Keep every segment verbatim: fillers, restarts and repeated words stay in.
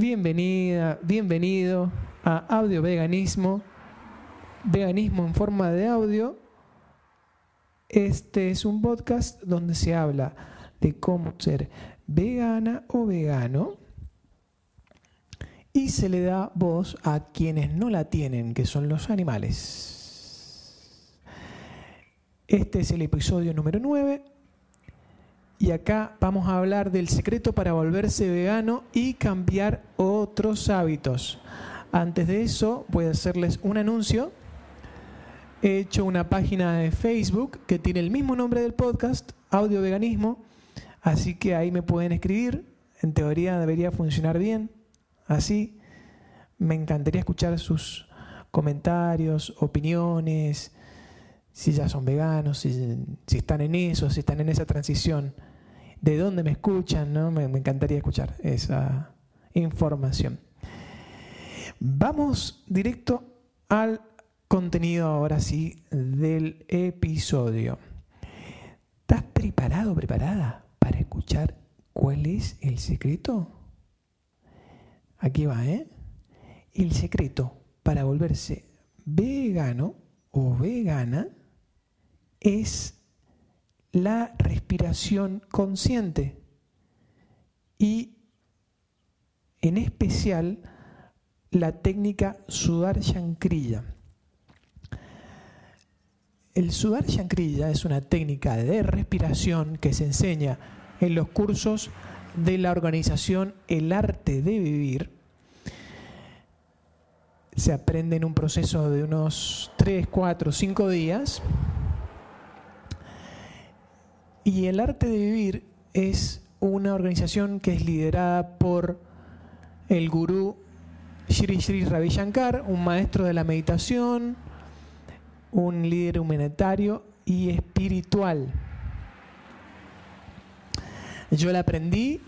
Bienvenida, bienvenido a Audio Veganismo, veganismo en forma de audio. Este es un podcast donde se habla de cómo ser vegana o vegano y se le da voz a quienes no la tienen, que son los animales. Este es el episodio número nueve. Y acá vamos a hablar del secreto para volverse vegano y cambiar otros hábitos. Antes de eso, voy a hacerles un anuncio. He hecho una página de Facebook que tiene el mismo nombre del podcast, Audio Veganismo. Así que ahí me pueden escribir. En teoría debería funcionar bien. Así, me encantaría escuchar sus comentarios, opiniones, si ya son veganos, si, si están en eso, si están en esa transición. ¿De dónde me escuchan? ¿No? Me, me encantaría escuchar esa información. Vamos directo al contenido ahora sí del episodio. ¿Estás preparado, preparada para escuchar cuál es el secreto? Aquí va, ¿eh? El secreto para volverse vegano o vegana es la respiración consciente y en especial la técnica Sudarshan Kriya. El Sudarshan Kriya es una técnica de respiración que se enseña en los cursos de la organización El Arte de Vivir. Se aprende en un proceso de unos tres, cuatro, cinco días. Y El Arte de Vivir es una organización que es liderada por el gurú Shri Shri Ravi Shankar, un maestro de la meditación, un líder humanitario y espiritual. Yo la aprendí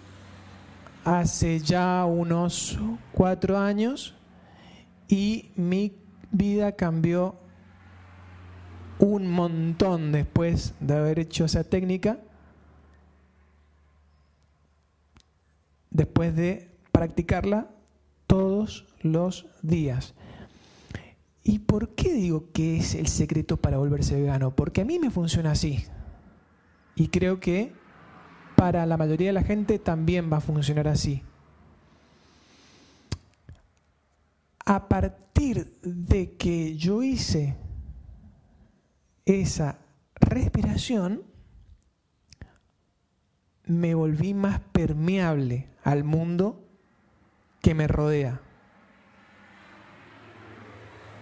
hace ya unos cuatro años y mi vida cambió un montón después de haber hecho esa técnica, después de practicarla todos los días. ¿Y por qué digo que es el secreto para volverse vegano? Porque a mí me funciona así. Y creo que para la mayoría de la gente también va a funcionar así. A partir de que yo hice esa respiración, me volví más permeable al mundo que me rodea.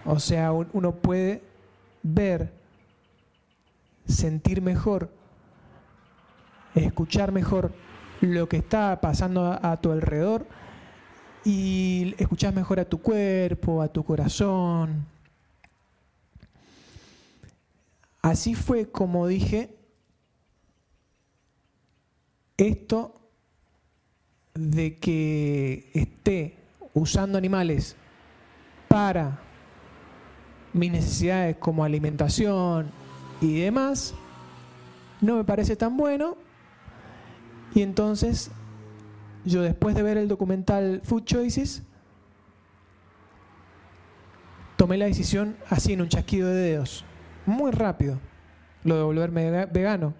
O sea, uno puede ver, sentir mejor, escuchar mejor lo que está pasando a tu alrededor. Y escuchás mejor a tu cuerpo, a tu corazón. Así fue como dije, esto de que esté usando animales para mis necesidades como alimentación y demás, no me parece tan bueno. Y entonces yo, después de ver el documental Food Choices, tomé la decisión así en un chasquido de dedos, muy rápido, lo de volverme vegano.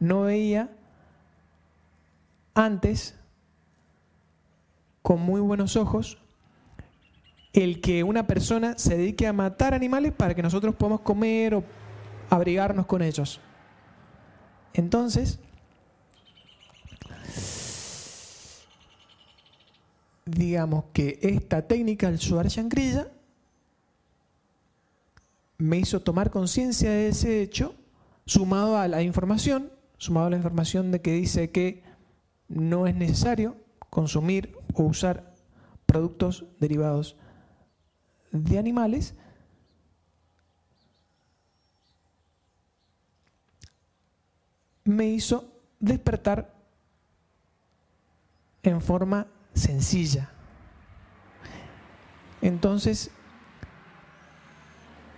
No veía antes con muy buenos ojos el que una persona se dedique a matar animales para que nosotros podamos comer o abrigarnos con ellos. Entonces digamos que esta técnica, el Sudarshan Kriya, me hizo tomar conciencia de ese hecho, sumado a la información, sumado a la información de que dice que no es necesario consumir o usar productos derivados de animales. Me hizo despertar en forma sencilla. Entonces,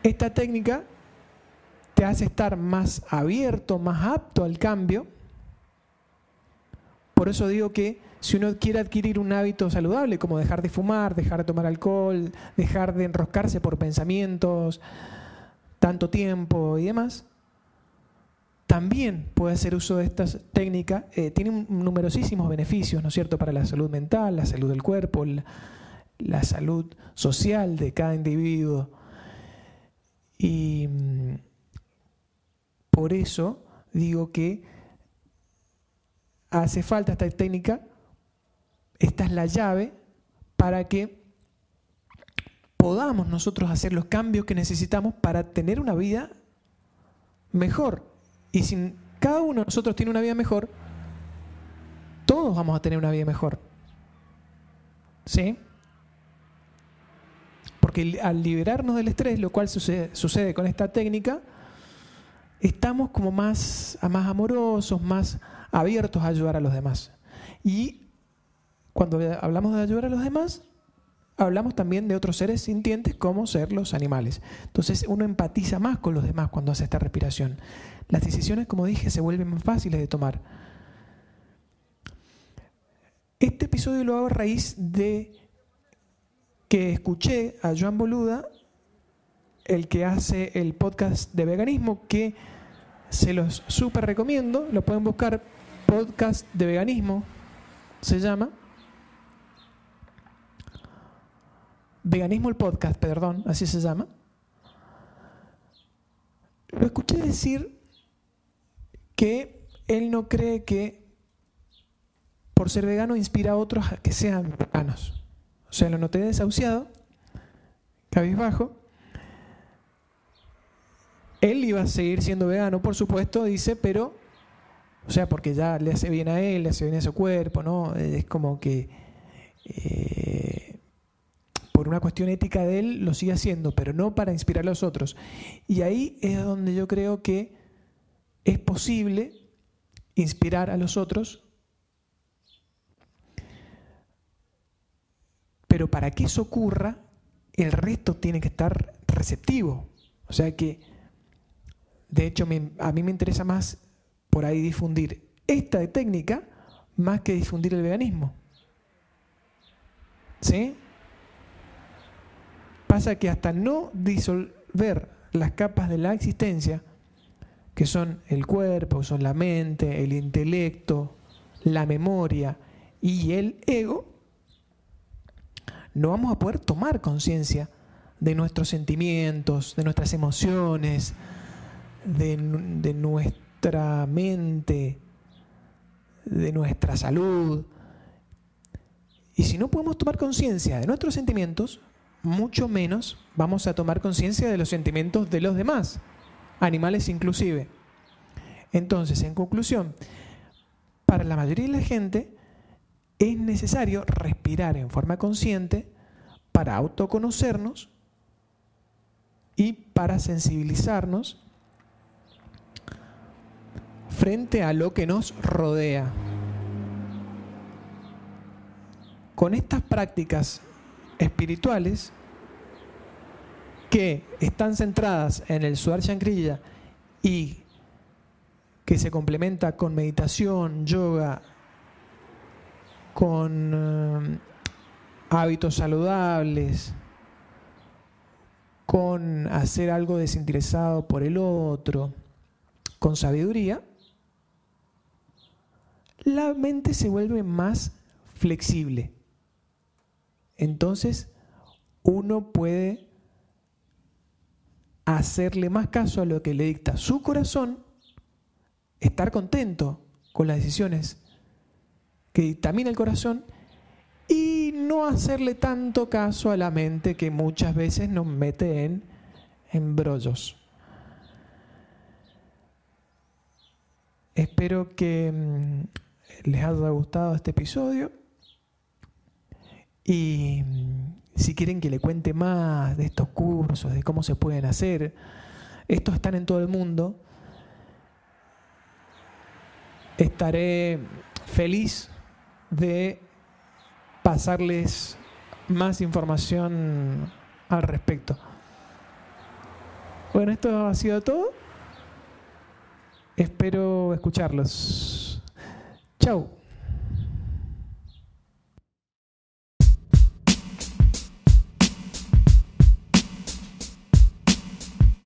esta técnica te hace estar más abierto, más apto al cambio. Por eso digo que si uno quiere adquirir un hábito saludable, como dejar de fumar, dejar de tomar alcohol, dejar de enroscarse por pensamientos, tanto tiempo y demás, también puede hacer uso de estas técnicas. Eh, tienen numerosísimos beneficios, ¿no es cierto?, para la salud mental, la salud del cuerpo, la, la salud social de cada individuo. Y por eso digo que hace falta esta técnica, esta es la llave para que podamos nosotros hacer los cambios que necesitamos para tener una vida mejor. Y si cada uno de nosotros tiene una vida mejor, todos vamos a tener una vida mejor. ¿Sí? Porque al liberarnos del estrés, lo cual sucede, sucede con esta técnica, estamos como más, más amorosos, más abiertos a ayudar a los demás. Y cuando hablamos de ayudar a los demás, hablamos también de otros seres sintientes como ser los animales. Entonces uno empatiza más con los demás cuando hace esta respiración. Las decisiones, como dije, se vuelven más fáciles de tomar. Este episodio lo hago a raíz de que escuché a Juan Boluda, el que hace el podcast de veganismo, que se los súper recomiendo. Lo pueden buscar, podcast de veganismo se llama. Veganismo el podcast, perdón, así se llama. Lo escuché decir que él no cree que por ser vegano inspira a otros a que sean veganos. O sea, lo noté desahuciado, cabizbajo. Él iba a seguir siendo vegano, por supuesto, dice, pero, o sea, porque ya le hace bien a él, le hace bien a su cuerpo, ¿no? Es como que... Eh, por una cuestión ética de él, lo sigue haciendo, pero no para inspirar a los otros. Y ahí es donde yo creo que es posible inspirar a los otros, pero para que eso ocurra, el resto tiene que estar receptivo. O sea que, de hecho, a mí me interesa más por ahí difundir esta técnica más que difundir el veganismo. ¿Sí? Pasa que hasta no disolver las capas de la existencia, que son el cuerpo, son la mente, el intelecto, la memoria y el ego, no vamos a poder tomar conciencia de nuestros sentimientos, de nuestras emociones, de, de nuestra mente, de nuestra salud. Y si no podemos tomar conciencia de nuestros sentimientos, mucho menos vamos a tomar conciencia de los sentimientos de los demás, animales inclusive. Entonces, en conclusión, para la mayoría de la gente es necesario respirar en forma consciente para autoconocernos y para sensibilizarnos frente a lo que nos rodea. Con estas prácticas espirituales que están centradas en el Sudarshan Kriya y que se complementa con meditación, yoga, con hábitos saludables, con hacer algo desinteresado por el otro, con sabiduría, la mente se vuelve más flexible. Entonces, uno puede hacerle más caso a lo que le dicta su corazón, estar contento con las decisiones que dictamina el corazón y no hacerle tanto caso a la mente que muchas veces nos mete en embrollos. Espero que les haya gustado este episodio. Y si quieren que le cuente más de estos cursos, de cómo se pueden hacer, estos están en todo el mundo. Estaré feliz de pasarles más información al respecto. Bueno, esto ha sido todo. Espero escucharlos. Chau.